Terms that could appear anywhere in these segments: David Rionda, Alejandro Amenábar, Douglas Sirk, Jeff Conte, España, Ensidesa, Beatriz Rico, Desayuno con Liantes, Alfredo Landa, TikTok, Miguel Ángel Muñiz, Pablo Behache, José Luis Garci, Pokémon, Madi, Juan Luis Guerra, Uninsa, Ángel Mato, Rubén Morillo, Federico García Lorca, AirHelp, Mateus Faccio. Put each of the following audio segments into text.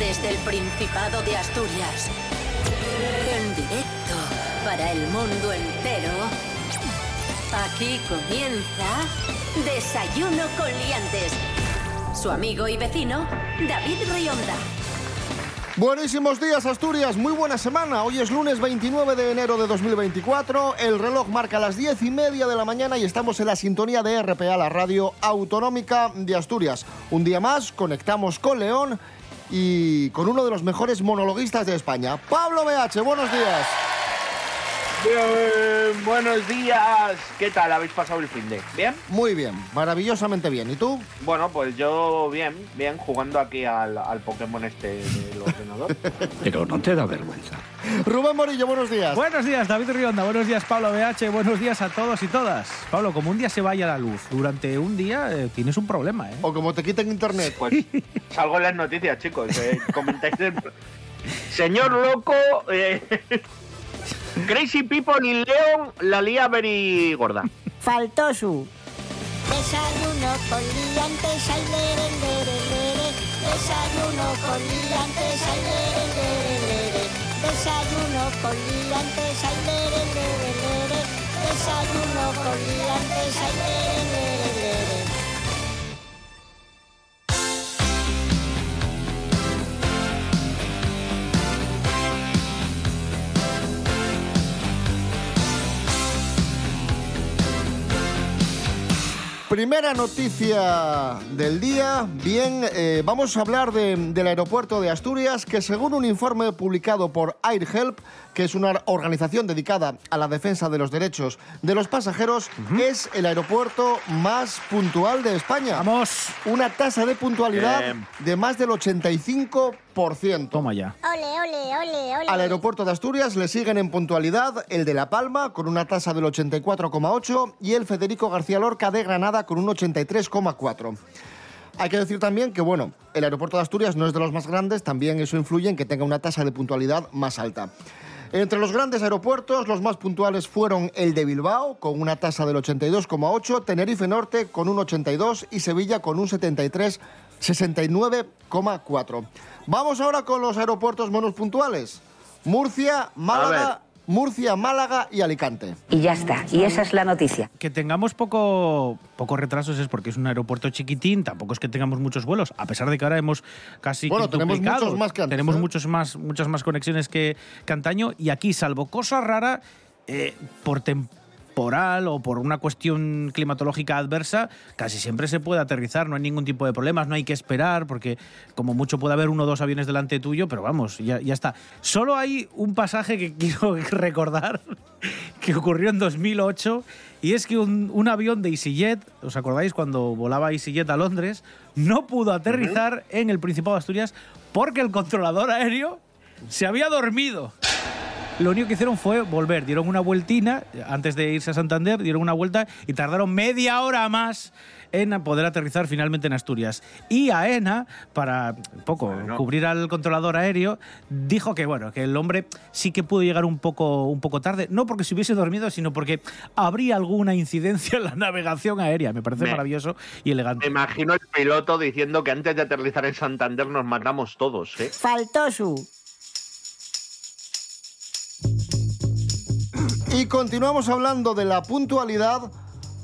Desde el Principado de Asturias, en directo para el mundo entero, aquí comienza Desayuno con Liantes. Su amigo y vecino, David Rionda. Buenísimos días, Asturias. Muy buena semana. Hoy es lunes 29 de enero de 2024. El reloj marca las 10:30 de la mañana y estamos en la sintonía de RPA, la radio autonómica de Asturias. Un día más conectamos con León y con uno de los mejores monologuistas de España, Pablo Behache. Buenos días. Bien, buenos días. ¿Qué tal? ¿Habéis pasado el fin de? ¿Bien? Muy bien, maravillosamente bien. ¿Y tú? Bueno, pues yo bien, jugando aquí al Pokémon del ordenador. Pero no te da vergüenza. Rubén Morillo, buenos días. Buenos días, David Rionda. Buenos días, Pablo BH. Buenos días a todos y todas. Pablo, como un día se vaya la luz, durante un día tienes un problema, ¿eh? O como te quiten internet. Pues salgo en las noticias, chicos. Comentáis el... Señor loco... Crazy People y León la lía very gorda. Faltó su Desayuno con Liantes, ay, lere. Desayuno con Liantes, ay, lere. Desayuno con Liantes, ay, lere. Desayuno con Liantes, ay, lere. Primera noticia del día. Bien, vamos a hablar del aeropuerto de Asturias, que según un informe publicado por AirHelp, que es una organización dedicada a la defensa de los derechos de los pasajeros, es el aeropuerto más puntual de España. ¡Vamos! Una tasa de puntualidad de más del 85%. Toma ya. ¡Ole, ole, ole, ole! Al aeropuerto de Asturias le siguen en puntualidad el de La Palma, con una tasa del 84,8%, y el Federico García Lorca de Granada, con un 83,4%. Hay que decir también que, bueno, el aeropuerto de Asturias no es de los más grandes, también eso influye en que tenga una tasa de puntualidad más alta. Entre los grandes aeropuertos, los más puntuales fueron el de Bilbao, con una tasa del 82,8%, Tenerife Norte, con un 82%, y Sevilla, con un 69,4%. Vamos ahora con los aeropuertos menos puntuales. Murcia, Málaga y Alicante. Y ya está, y esa es la noticia. Que tengamos pocos retrasos es porque es un aeropuerto chiquitín, tampoco es que tengamos muchos vuelos, a pesar de que ahora hemos casi quintuplicado. Tenemos muchos más que antes, tenemos muchas más conexiones que antaño, y aquí, salvo cosa rara, por temporal o por una cuestión climatológica adversa, casi siempre se puede aterrizar, no hay ningún tipo de problemas, no hay que esperar, porque como mucho puede haber uno o dos aviones delante tuyo, pero vamos, ya está. Solo hay un pasaje que quiero recordar, que ocurrió en 2008, y es que un avión de EasyJet, ¿os acordáis cuando volaba EasyJet a Londres? No pudo aterrizar en el Principado de Asturias porque el controlador aéreo se había dormido. Lo único que hicieron fue volver, dieron una vueltina, antes de irse a Santander, dieron una vuelta y tardaron media hora más en poder aterrizar finalmente en Asturias. Y Aena, para un poco cubrir al controlador aéreo, dijo que bueno, que el hombre sí que pudo llegar un poco tarde, no porque se hubiese dormido, sino porque habría alguna incidencia en la navegación aérea. Me parece maravilloso y elegante. Me imagino el piloto diciendo que antes de aterrizar en Santander nos matamos todos, ¿eh? Faltó su... Y continuamos hablando de la puntualidad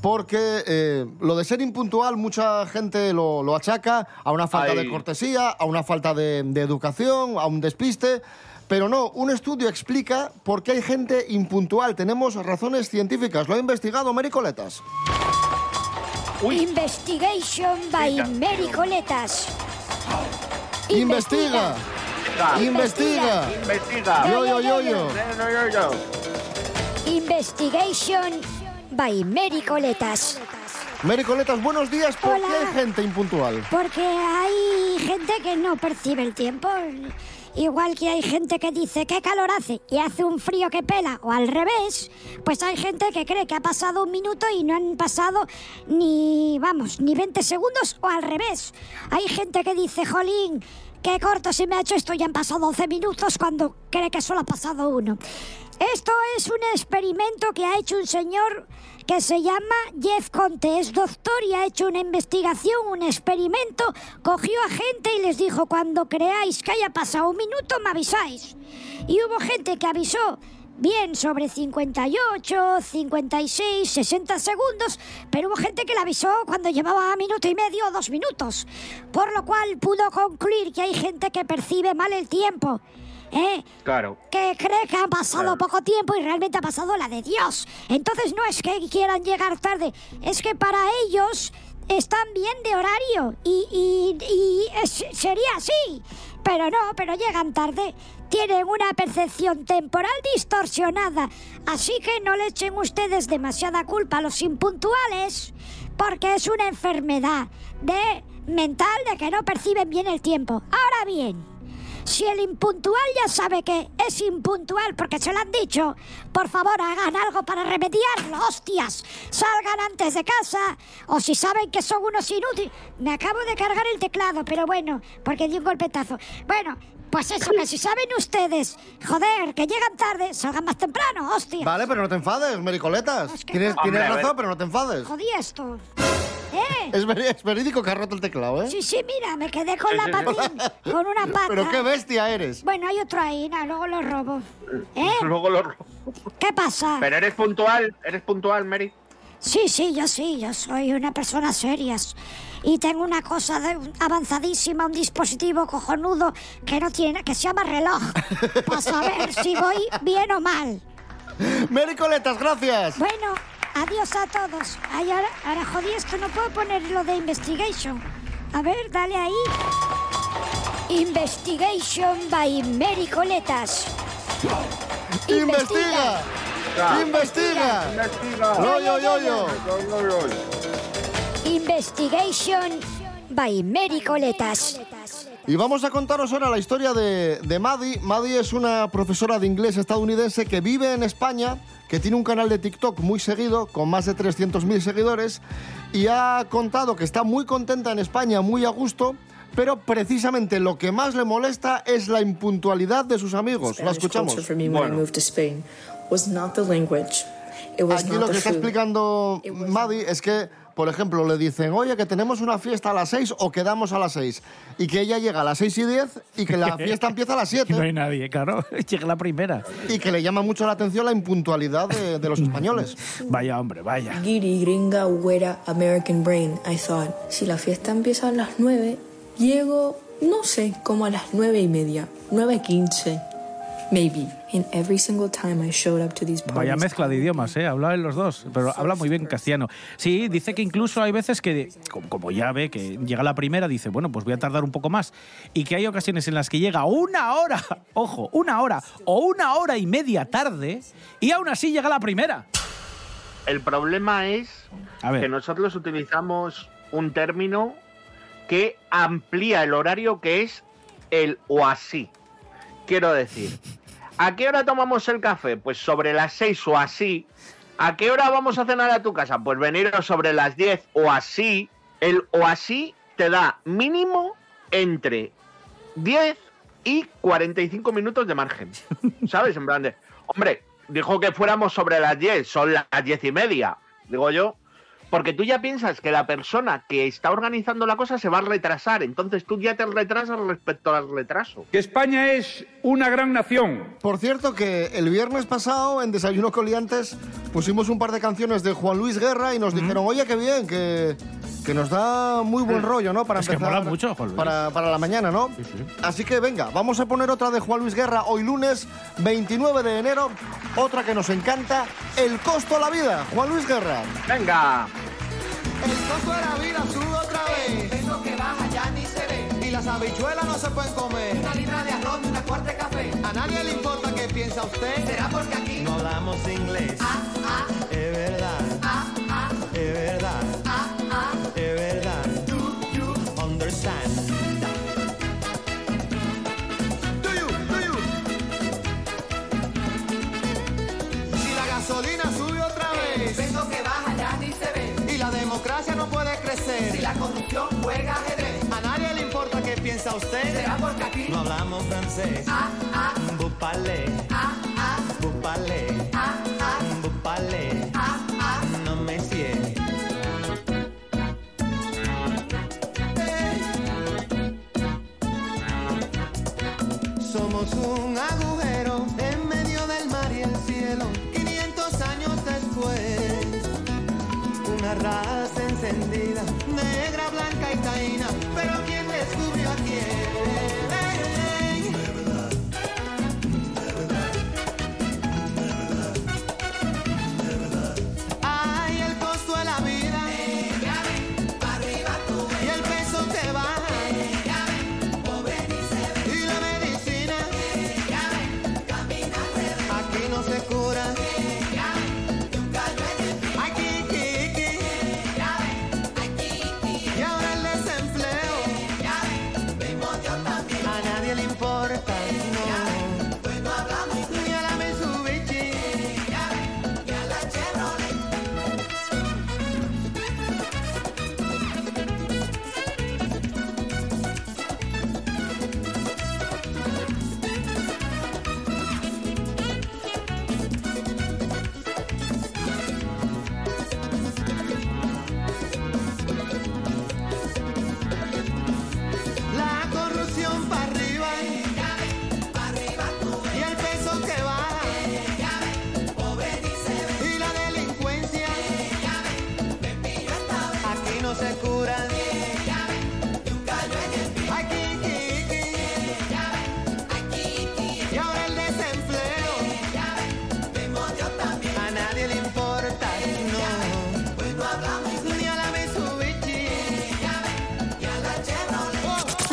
porque lo de ser impuntual mucha gente lo achaca a una falta de cortesía, a una falta de educación, a un despiste, pero no, un estudio explica por qué hay gente impuntual. Tenemos razones científicas, lo ha investigado Mari Coletas. Investigation by Mari Coletas. Investiga. Yo. Investigation by Mari Coletas. Mari Coletas, buenos días. ¿Por qué hay gente impuntual? Porque hay gente que no percibe el tiempo. Igual que hay gente que dice qué calor hace y hace un frío que pela, o al revés, pues hay gente que cree que ha pasado un minuto y no han pasado ni 20 segundos, o al revés. Hay gente que dice, jolín, qué corto se me ha hecho esto, ya han pasado 12 minutos, cuando cree que solo ha pasado uno. Esto es un experimento que ha hecho un señor que se llama Jeff Conte, es doctor y ha hecho una investigación, un experimento. Cogió a gente y les dijo, cuando creáis que haya pasado un minuto, me avisáis. Y hubo gente que avisó bien sobre 58, 56, 60 segundos, pero hubo gente que la avisó cuando llevaba minuto y medio o 2 minutos, por lo cual pudo concluir que hay gente que percibe mal el tiempo. Claro. Que cree que ha pasado poco tiempo y realmente ha pasado la de Dios. Entonces no es que quieran llegar tarde, es que para ellos están bien de horario sería así, pero no, pero llegan tarde. Tienen una percepción temporal distorsionada, así que no le echen ustedes demasiada culpa a los impuntuales, porque es una enfermedad mental de que no perciben bien el tiempo. Ahora bien, si el impuntual ya sabe que es impuntual porque se lo han dicho, por favor hagan algo para remediarlo, hostias. Salgan antes de casa, o si saben que son unos inútiles. Me acabo de cargar el teclado, pero bueno, porque di un golpetazo. Bueno, pues eso, que si saben ustedes, joder, que llegan tarde, salgan más temprano, hostias. Vale, pero no te enfades, Mari Coletas. Es que tienes razón, pero no te enfades. Jodí esto. Es verídico que has roto el teclado, ¿eh? Sí, sí, mira, me quedé con la patín, con una pata. Pero qué bestia eres. Bueno, hay otro ahí, nada, luego lo robo. Luego lo robo. ¿Qué pasa? Pero eres puntual, Mary. Sí, yo soy una persona seria. Y tengo una cosa avanzadísima, un dispositivo cojonudo que no tiene, que se llama reloj, para saber si voy bien o mal. Mary Coletas, gracias. Bueno. Adiós a todos. Ay, ahora jodí, esto no puedo poner lo de investigation. A ver, dale ahí. Investigation by Mari Coletas. ¡Investiga! ¡Investiga! ¡Yo! Investigation by Mari Coletas. Y vamos a contaros ahora la historia de Madi. Madi es una profesora de inglés estadounidense que vive en España, que tiene un canal de TikTok muy seguido, con más de 300.000 seguidores, y ha contado que está muy contenta en España, muy a gusto, pero precisamente lo que más le molesta es la impuntualidad de sus amigos. La escuchamos. Bueno. Aquí lo que está explicando Madi es que, por ejemplo, le dicen, oye, que tenemos una fiesta a las 6 o quedamos a las 6. Y que ella llega a las 6:10 y que la fiesta empieza a las 7. No hay nadie, claro. Llega la primera. Y que le llama mucho la atención la impuntualidad de los españoles. Vaya, hombre, vaya. Giri, gringa, güera, American brain, I thought. Si la fiesta empieza a las 9, llego, no sé, como a las 9:30. 9:15. Maybe. In every single time I showed up to these parties. Vaya mezcla de idiomas, ¿eh? Hablaba en los dos, pero habla muy bien castellano. Sí, dice que incluso hay veces que, como ya ve que llega la primera, dice, bueno, pues voy a tardar un poco más. Y que hay ocasiones en las que llega 1 hora, ojo, 1 hora o 1 hora y media tarde y aún así llega la primera. El problema es que nosotros utilizamos un término que amplía el horario, que es el o así. Quiero decir, ¿a qué hora tomamos el café? Pues sobre las 6 o así. ¿A qué hora vamos a cenar a tu casa? Pues veniros sobre las 10 o así. El o así te da mínimo entre 10 y 45 minutos de margen. ¿Sabes? En plan de, hombre, dijo que fuéramos sobre las 10, son las 10:30, digo yo. Porque tú ya piensas que la persona que está organizando la cosa se va a retrasar, entonces tú ya te retrasas respecto al retraso. Que España es una gran nación. Por cierto, que el viernes pasado, en Desayuno con Liantes, pusimos un par de canciones de Juan Luis Guerra y nos dijeron, oye, qué bien, que nos da muy buen rollo, ¿no? Para es empezar, que mola mucho, Juan Luis. Para la mañana, ¿no? Sí. Así que venga, vamos a poner otra de Juan Luis Guerra hoy lunes, 29 de enero, otra que nos encanta, El costo a la vida, Juan Luis Guerra. Venga. El costo de la vida sube otra vez. El peso que baja ya ni se ve. Y las habichuelas no se pueden comer. Una libra de arroz y una cuarta de café. A nadie le importa qué piensa usted. ¿Será porque aquí no hablamos inglés? Es verdad. Es verdad. Es verdad. Do you understand? Do you? Si la gasolina sube otra vez. El peso que baja ya ni se ve. La democracia no puede crecer. Si la corrupción juega ajedrez. A nadie le importa qué piensa usted. ¿Será porque aquí no hablamos francés? Bupale. bupale, bupale, no me sié. Somos un agujero en medio del mar y el cielo, 500 años después. Una raza encendida, negra, blanca y taína, pero ¿quién descubrió a quién?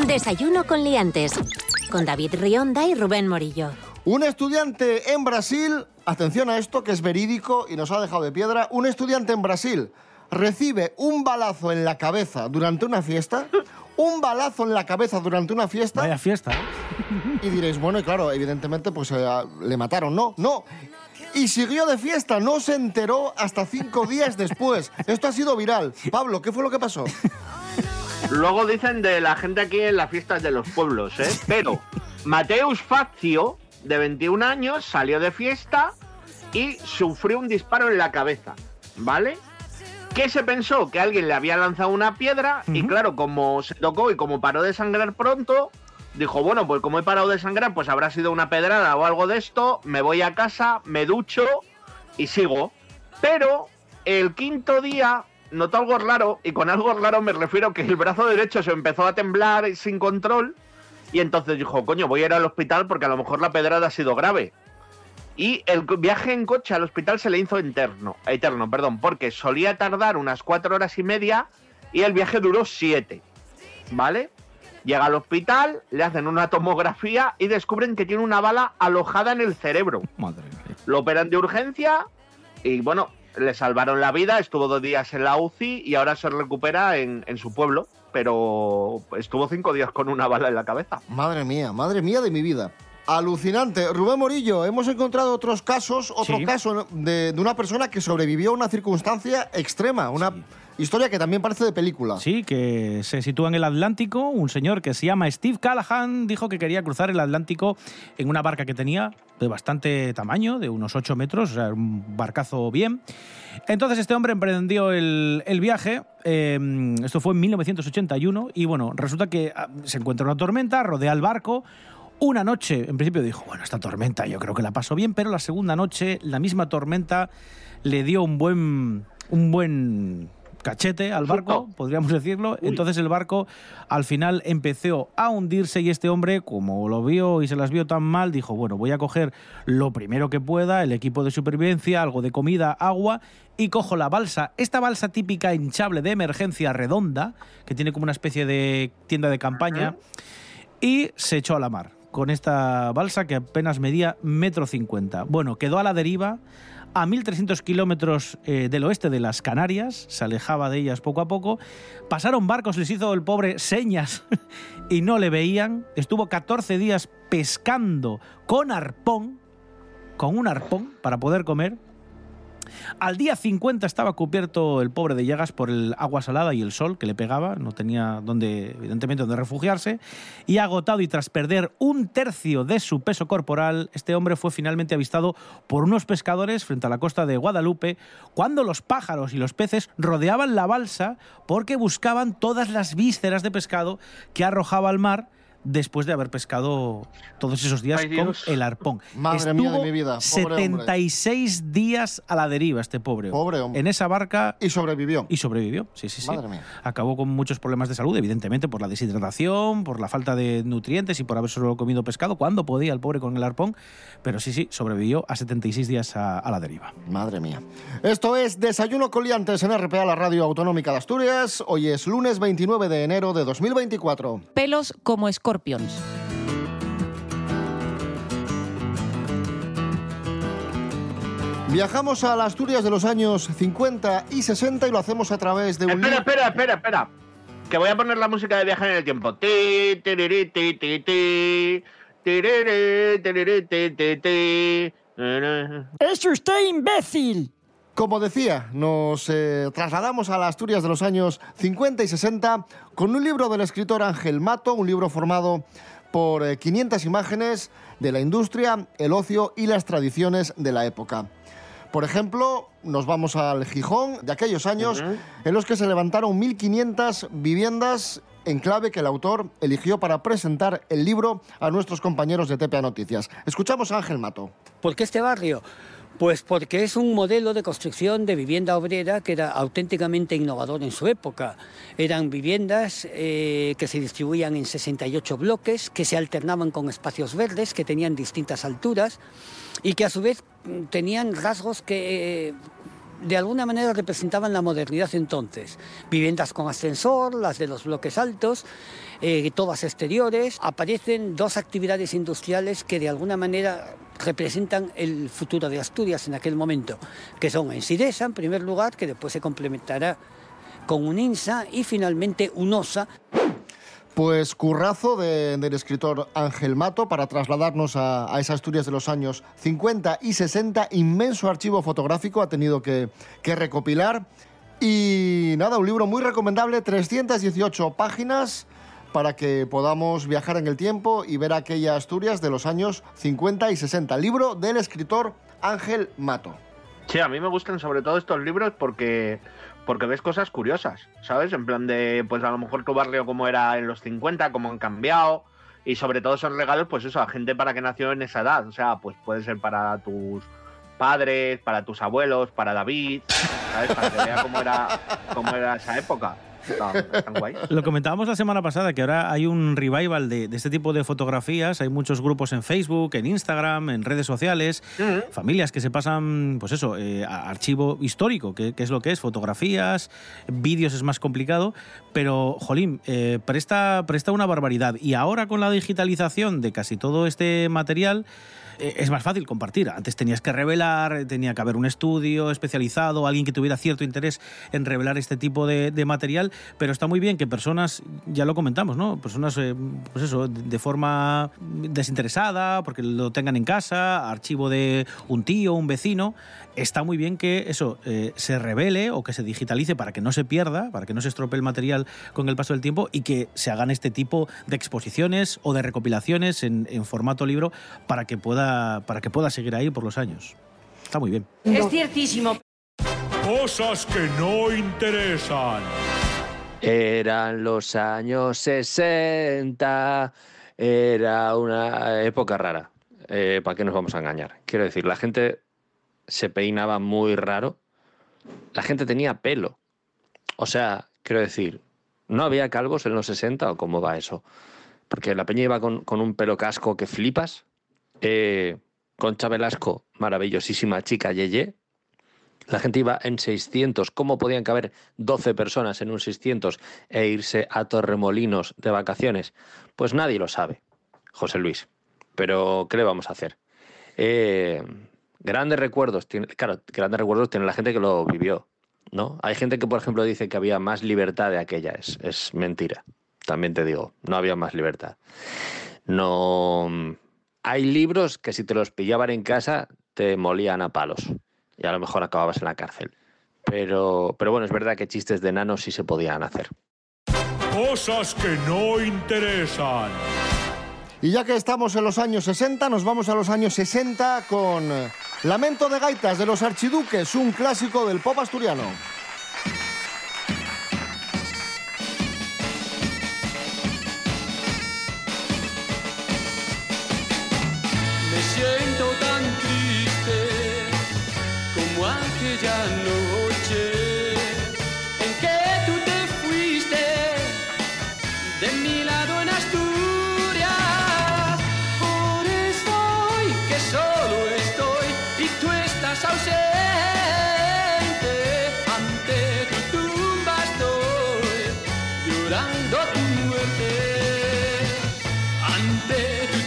Desayuno con liantes, con David Rionda y Rubén Morillo. Un estudiante en Brasil, atención a esto que es verídico y nos ha dejado de piedra, un estudiante en Brasil recibe un balazo en la cabeza durante una fiesta, Vaya fiesta, ¿eh? Y diréis, bueno, y claro, evidentemente pues le mataron, no. Y siguió de fiesta, no se enteró hasta 5 días después. Esto ha sido viral. Pablo, ¿qué fue lo que pasó? Luego dicen de la gente aquí en las fiestas de los pueblos, ¿eh? Pero Mateus Faccio, de 21 años, salió de fiesta y sufrió un disparo en la cabeza, ¿vale? ¿Qué se pensó? Que alguien le había lanzado una piedra y claro, como se tocó y como paró de sangrar pronto, dijo, bueno, pues como he parado de sangrar, pues habrá sido una pedrada o algo de esto, me voy a casa, me ducho y sigo. Pero el quinto día notó algo raro, y con algo raro me refiero que el brazo derecho se empezó a temblar sin control, y entonces dijo, coño, voy a ir al hospital porque a lo mejor la pedrada ha sido grave. Y el viaje en coche al hospital se le hizo eterno, porque solía tardar unas 4 horas y media, y el viaje duró 7, ¿vale? Llega al hospital, le hacen una tomografía y descubren que tiene una bala alojada en el cerebro. Madre mía. Lo operan de urgencia y, bueno, le salvaron la vida, estuvo 2 días en la UCI y ahora se recupera en su pueblo, pero estuvo 5 días con una bala en la cabeza. Madre mía de mi vida. Alucinante. Rubén Morillo, hemos encontrado otro caso de una persona que sobrevivió a una circunstancia extrema, una historia que también parece de película. Sí, que se sitúa en el Atlántico. Un señor que se llama Steve Callahan dijo que quería cruzar el Atlántico en una barca que tenía de bastante tamaño, de unos 8 metros, o sea, un barcazo bien. Entonces este hombre emprendió el viaje, esto fue en 1981, y bueno, resulta que se encuentra una tormenta, rodea el barco. Una noche, en principio dijo, bueno, esta tormenta yo creo que la paso bien, pero la segunda noche, la misma tormenta le dio un buen cachete al barco, podríamos decirlo. Entonces el barco al final empezó a hundirse y este hombre, como lo vio y se las vio tan mal, dijo, bueno, voy a coger lo primero que pueda, el equipo de supervivencia, algo de comida, agua, y cojo la balsa, esta balsa típica hinchable de emergencia redonda, que tiene como una especie de tienda de campaña, y se echó a la mar con esta balsa que apenas medía 1,50 metros. Bueno, quedó a la deriva a 1.300 kilómetros del oeste de las Canarias, se alejaba de ellas poco a poco, pasaron barcos, les hizo el pobre señas y no le veían, estuvo 14 días pescando con un arpón para poder comer, Al día 50 estaba cubierto el pobre de llagas por el agua salada y el sol que le pegaba, no tenía evidentemente dónde refugiarse, y agotado y tras perder un tercio de su peso corporal, este hombre fue finalmente avistado por unos pescadores frente a la costa de Guadalupe, cuando los pájaros y los peces rodeaban la balsa porque buscaban todas las vísceras de pescado que arrojaba al mar después de haber pescado todos esos días con el arpón. Madre mía de mi vida. Pobre 76 hombre. Días a la deriva este pobre hombre. En esa barca. Y sobrevivió. Sí. Madre mía. Acabó con muchos problemas de salud, evidentemente, por la deshidratación, por la falta de nutrientes y por haber solo comido pescado cuando podía el pobre con el arpón. Pero sí, sobrevivió a 76 días a la deriva. Madre mía. Esto es Desayuno con Liantes en RPA, la Radio Autonómica de Asturias. Hoy es lunes 29 de enero de 2024. Pelos como escorpión. Viajamos a las Asturias de los años 50 y 60 y lo hacemos a través de un... Espera. Que voy a poner la música de Viaje en el Tiempo. ¡Eso está imbécil! Como decía, nos trasladamos a las Asturias de los años 50 y 60 con un libro del escritor Ángel Mato, un libro formado por 500 imágenes de la industria, el ocio y las tradiciones de la época. Por ejemplo, nos vamos al Gijón de aquellos años en los que se levantaron 1.500 viviendas en clave que el autor eligió para presentar el libro a nuestros compañeros de TPA Noticias. Escuchamos a Ángel Mato. ¿Por qué este barrio? Pues porque es un modelo de construcción de vivienda obrera que era auténticamente innovador en su época. Eran viviendas que se distribuían en 68 bloques, que se alternaban con espacios verdes, que tenían distintas alturas y que a su vez tenían rasgos que de alguna manera representaban la modernidad entonces. Viviendas con ascensor, las de los bloques altos, todas exteriores. Aparecen dos actividades industriales que de alguna manera representan el futuro de Asturias en aquel momento, que son Ensidesa, en primer lugar, que después se complementará con Uninsa y finalmente Unosa. Pues currazo del escritor Ángel Mato para trasladarnos a esas Asturias de los años 50 y 60, inmenso archivo fotográfico ha tenido que recopilar. Y nada, un libro muy recomendable, 318 páginas... para que podamos viajar en el tiempo y ver aquella Asturias de los años 50 y 60. Libro del escritor Ángel Mato. Sí, a mí me gustan sobre todo estos libros porque ves cosas curiosas, ¿sabes? En plan de, pues a lo mejor tu barrio como era en los 50, cómo han cambiado, y sobre todo son regalos, pues eso, a gente para que nació en esa edad. O sea, pues puede ser para tus padres, para tus abuelos, para David, ¿sabes? Para que vea cómo era esa época. Tan guay. Lo comentábamos la semana pasada, que ahora hay un revival de este tipo de fotografías. Hay muchos grupos en Facebook, en Instagram, en redes sociales, familias que se pasan, pues eso, a archivo histórico, que es lo que es, fotografías, vídeos es más complicado, pero, jolín, presta una barbaridad. Y ahora con la digitalización de casi todo este material, es más fácil compartir. Antes tenías que revelar, tenía que haber un estudio especializado, alguien que tuviera cierto interés en revelar este tipo de material, pero está muy bien que personas, ya lo comentamos, ¿no? Personas, pues eso, de forma desinteresada, porque lo tengan en casa, archivo de un tío, un vecino, está muy bien que eso se revele o que se digitalice para que no se pierda, para que no se estropee el material con el paso del tiempo y que se hagan este tipo de exposiciones o de recopilaciones en formato libro para que pueda seguir ahí por los años. Está muy bien. Es ciertísimo. Cosas que no interesan. Eran los años 60, era una época rara. ¿Para qué nos vamos a engañar? Quiero decir, la gente se peinaba muy raro, la gente tenía pelo. O sea, quiero decir, ¿no había calvos en los 60 o cómo va eso? Porque la peña iba con un pelo casco que flipas. Concha Velasco, maravillosísima chica yeye. La gente iba en 600. ¿Cómo podían caber 12 personas en un 600 e irse a Torremolinos de vacaciones? Pues nadie lo sabe, José Luis. Pero, ¿qué le vamos a hacer? Grandes recuerdos. Grandes recuerdos tiene la gente que lo vivió, ¿no? Hay gente que, por ejemplo, dice que había más libertad de aquella. Es mentira. También te digo, no había más libertad. No... Hay libros que si te los pillaban en casa te molían a palos. y a lo mejor acababas en la cárcel. Pero bueno, es verdad que chistes de enanos sí se podían hacer. Cosas que no interesan. Y ya que estamos en los años 60, nos vamos a los años 60 con Lamento de Gaitas de los Archiduques, un clásico del pop asturiano. Me siento tan triste como aquella noche en que tú te fuiste de mi lado en Asturias. Por eso hoy que solo estoy y tú estás ausente, ante tu tumba estoy llorando tu muerte, ante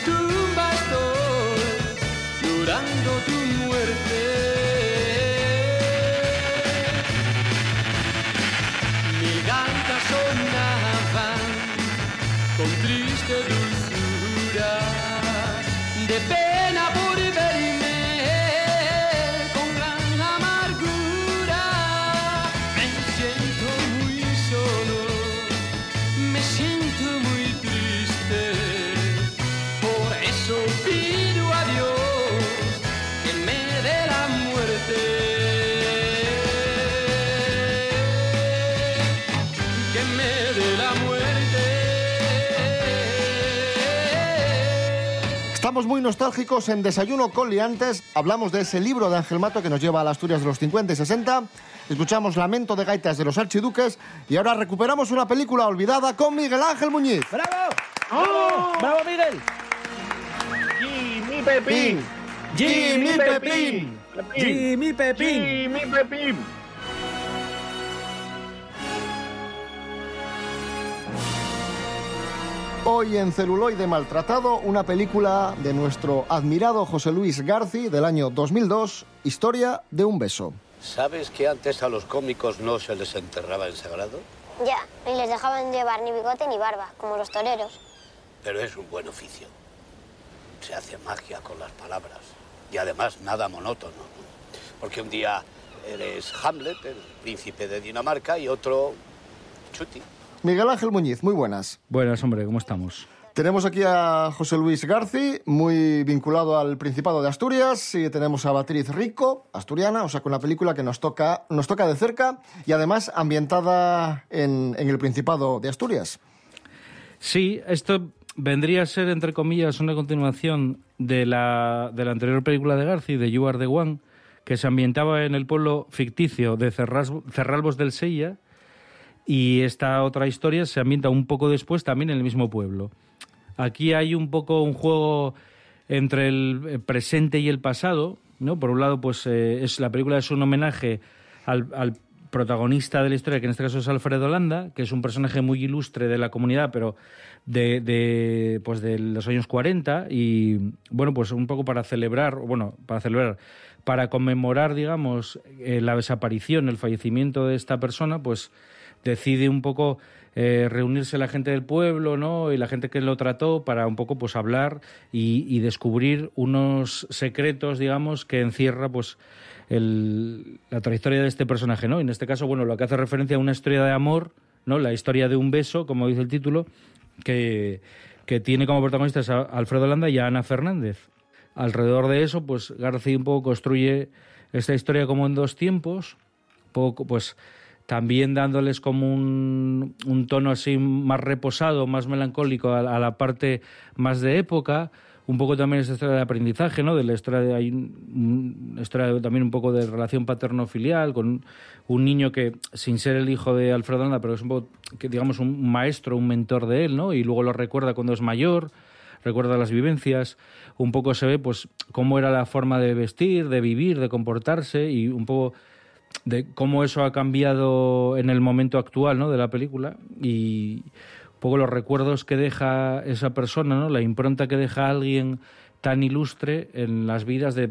tu tumba estoy llorando tu muerte. Con triste dulzura de pena por verme, con gran amargura me siento muy solo, me siento muy triste, por eso pido a Dios que me dé la muerte, que me dé la muerte. Estamos muy nostálgicos en Desayuno con Liantes. Hablamos de ese libro de Ángel Mato que nos lleva a las Asturias de los 50 y 60. Escuchamos Lamento de Gaitas de los Archiduques. Y ahora recuperamos una película olvidada con Miguel Ángel Muñiz. ¡Bravo! ¡Oh! ¡Bravo, Miguel! ¡Jimmy Pepín! ¡Jimmy Pepín! ¡Jimmy Pepín! ¡Jimmy Pepín! Hoy en Celuloide Maltratado, una película de nuestro admirado José Luis Garci del año 2002, Historia de un beso. ¿Sabes que antes a los cómicos no se les enterraba en sagrado? Ya, ni les dejaban llevar ni bigote ni barba, como los toreros. Pero es un buen oficio. Se hace magia con las palabras. Y además nada monótono, ¿no? Porque un día eres Hamlet, el príncipe de Dinamarca, y otro Chuti. Miguel Ángel Muñiz, muy buenas. Buenas, hombre, ¿cómo estamos? Tenemos aquí a José Luis Garci, muy vinculado al Principado de Asturias, y tenemos a Beatriz Rico, asturiana, o sea, con la película que nos toca de cerca, y además ambientada en el Principado de Asturias. Sí, esto vendría a ser, entre comillas, una continuación de la anterior película de Garci, de You Are the One, que se ambientaba en el pueblo ficticio de Cerralbos del Sella. Y esta otra historia se ambienta un poco después, también en el mismo pueblo. Aquí hay un poco un juego entre el presente y el pasado, ¿no? Por un lado, pues la película es un homenaje al protagonista de la historia, que en este caso es Alfredo Landa, que es un personaje muy ilustre de la comunidad, pero pues de los años 40. Y bueno, pues un poco para conmemorar, digamos, la desaparición, el fallecimiento de esta persona, pues decide un poco reunirse la gente del pueblo, ¿no? Y la gente que lo trató para un poco pues hablar y descubrir unos secretos, digamos, que encierra pues la trayectoria de este personaje, ¿no? Y en este caso, bueno, lo que hace referencia a una historia de amor, ¿no? La historia de un beso, como dice el título, que tiene como protagonistas a Alfredo Landa y a Ana Fernández. Alrededor de eso, pues Garci un poco construye esta historia como en dos tiempos, poco pues también dándoles como un tono así más reposado, más melancólico a la parte más de época. Un poco también esa historia de aprendizaje, ¿no? De la historia hay una historia también un poco de relación paterno-filial con un niño que, sin ser el hijo de Alfredo Landa, pero es un poco, que, digamos, un maestro, un mentor de él, ¿no? Y luego lo recuerda cuando es mayor, recuerda las vivencias. Un poco se ve pues cómo era la forma de vestir, de vivir, de comportarse y un poco de cómo eso ha cambiado en el momento actual, ¿no? De la película y un poco los recuerdos que deja esa persona, ¿no? La impronta que deja alguien tan ilustre en las vidas de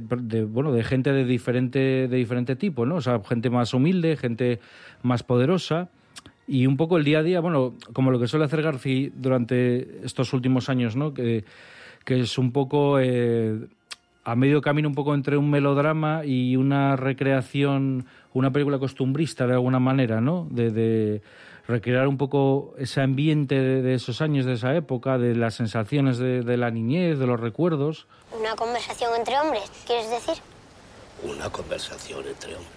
gente de diferente tipo, ¿no? O sea, gente más humilde, gente más poderosa y un poco el día a día, bueno, como lo que suele hacer Garci durante estos últimos años, ¿no? Que es un poco a medio camino un poco entre un melodrama y una recreación, una película costumbrista de alguna manera, ¿no? De recrear un poco ese ambiente de esos años, de esa época, de las sensaciones de la niñez, de los recuerdos. Una conversación entre hombres, ¿quieres decir? Una conversación entre hombres.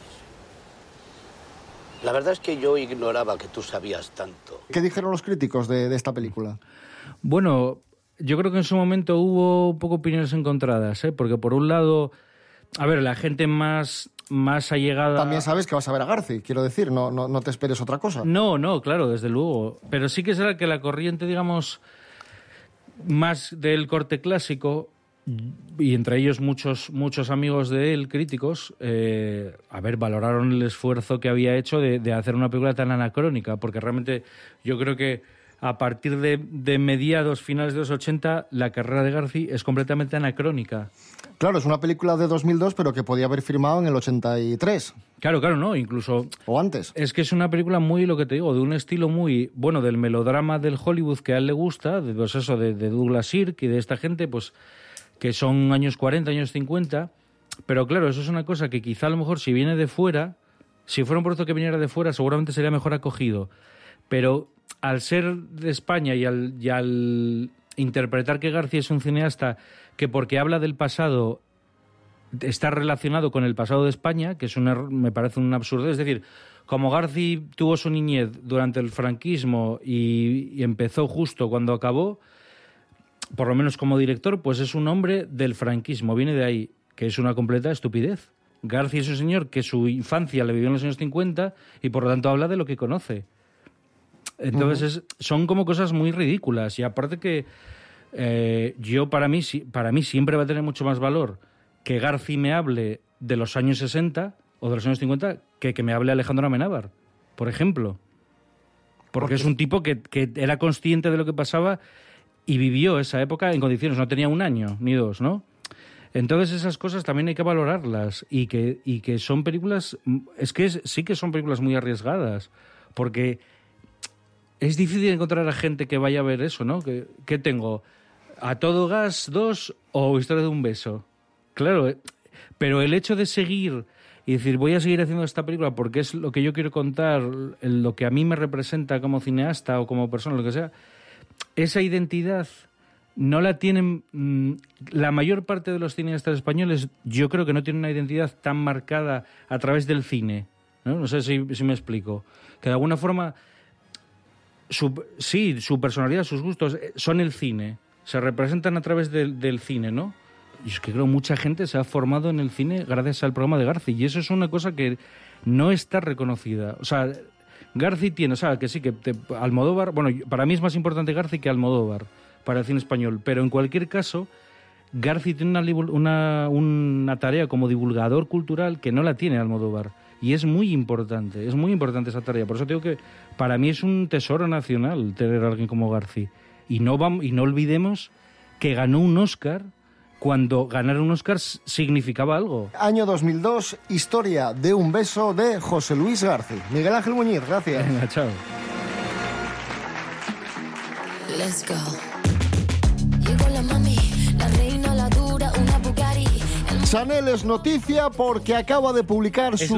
La verdad es que yo ignoraba que tú sabías tanto. ¿Qué dijeron los críticos de esta película? Bueno, yo creo que en su momento hubo un poco opiniones encontradas, ¿eh? Porque por un lado, a ver, la gente más allegada... También sabes que vas a ver a Garci, quiero decir, no te esperes otra cosa. No, claro, desde luego. Pero sí que será que la corriente, digamos, más del corte clásico, y entre ellos muchos amigos de él, críticos, valoraron el esfuerzo que había hecho de hacer una película tan anacrónica, porque realmente yo creo que a partir de mediados, finales de los 80, la carrera de Garci es completamente anacrónica. Claro, es una película de 2002, pero que podía haber firmado en el 83. Claro, no, incluso... O antes. Es que es una película muy, lo que te digo, de un estilo muy... Bueno, del melodrama del Hollywood que a él le gusta, pues eso, de Douglas Sirk y de esta gente, pues que son años 40, años 50. Pero claro, eso es una cosa que quizá a lo mejor si viene de fuera, si fuera un producto que viniera de fuera, seguramente sería mejor acogido. Pero... al ser de España y al interpretar que Garci es un cineasta que porque habla del pasado está relacionado con el pasado de España, que es me parece un absurdo. Es decir, como Garci tuvo su niñez durante el franquismo y empezó justo cuando acabó, por lo menos como director, pues es un hombre del franquismo, viene de ahí, que es una completa estupidez. Garci es un señor que su infancia le vivió en los años 50 y por lo tanto habla de lo que conoce. Entonces son como cosas muy ridículas y aparte que para mí siempre va a tener mucho más valor que Garci me hable de los años 60 o de los años 50 que me hable Alejandro Amenábar, por ejemplo. Porque es un tipo que era consciente de lo que pasaba y vivió esa época en condiciones, no tenía un año ni dos, ¿no? Entonces esas cosas también hay que valorarlas y que son películas... Es que sí que son películas muy arriesgadas porque... Es difícil encontrar a gente que vaya a ver eso, ¿no? ¿Qué tengo? ¿A todo gas 2 o Historia de un beso? Claro, pero el hecho de seguir y decir voy a seguir haciendo esta película porque es lo que yo quiero contar, lo que a mí me representa como cineasta o como persona, lo que sea, esa identidad no la tienen... La mayor parte de los cineastas españoles yo creo que no tienen una identidad tan marcada a través del cine, ¿no? No sé si me explico. Que de alguna forma... Su personalidad, sus gustos, son el cine. Se representan a través del cine, ¿no? Y es que creo que mucha gente se ha formado en el cine gracias al programa de Garci. Y eso es una cosa que no está reconocida. O sea, Garci tiene... O sea, que sí, Almodóvar... Bueno, para mí es más importante Garci que Almodóvar para el cine español. Pero en cualquier caso, Garci tiene una tarea como divulgador cultural que no la tiene Almodóvar. Y es muy importante esa tarea. Por eso digo que para mí es un tesoro nacional tener a alguien como Garci. Y no olvidemos que ganó un Oscar cuando ganar un Oscar significaba algo. Año 2002, Historia de un beso de José Luis Garci. Miguel Ángel Muñiz, gracias. Venga, chao. Let's go. Llegó la mami, la reina, la dura, una Bugatti. Chanel es noticia porque acaba de publicar su...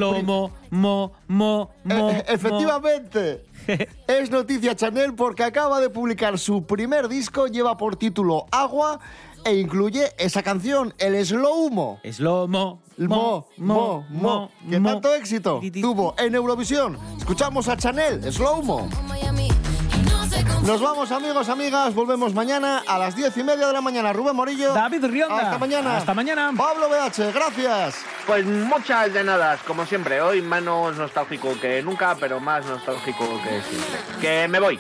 Efectivamente. Es noticia Chanel porque acaba de publicar su primer disco, lleva por título Agua e incluye esa canción, el slow-mo. Slow-mo. Mo. Que tanto éxito tuvo en Eurovisión. Escuchamos a Chanel, slow-mo. Nos vamos, amigos, amigas. Volvemos mañana a las 10:30 de la mañana. Rubén Morillo. David Rionda. Hasta mañana. Hasta mañana. Pablo Behache, gracias. Pues muchas de nada, como siempre. Hoy menos nostálgico que nunca, pero más nostálgico que siempre. Que me voy.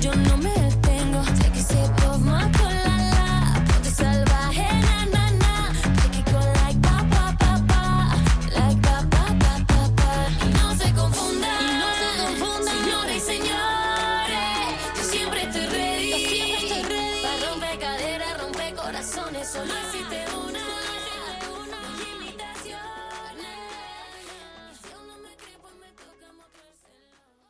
Yo no me detengo. Take a sip of my cola. solo es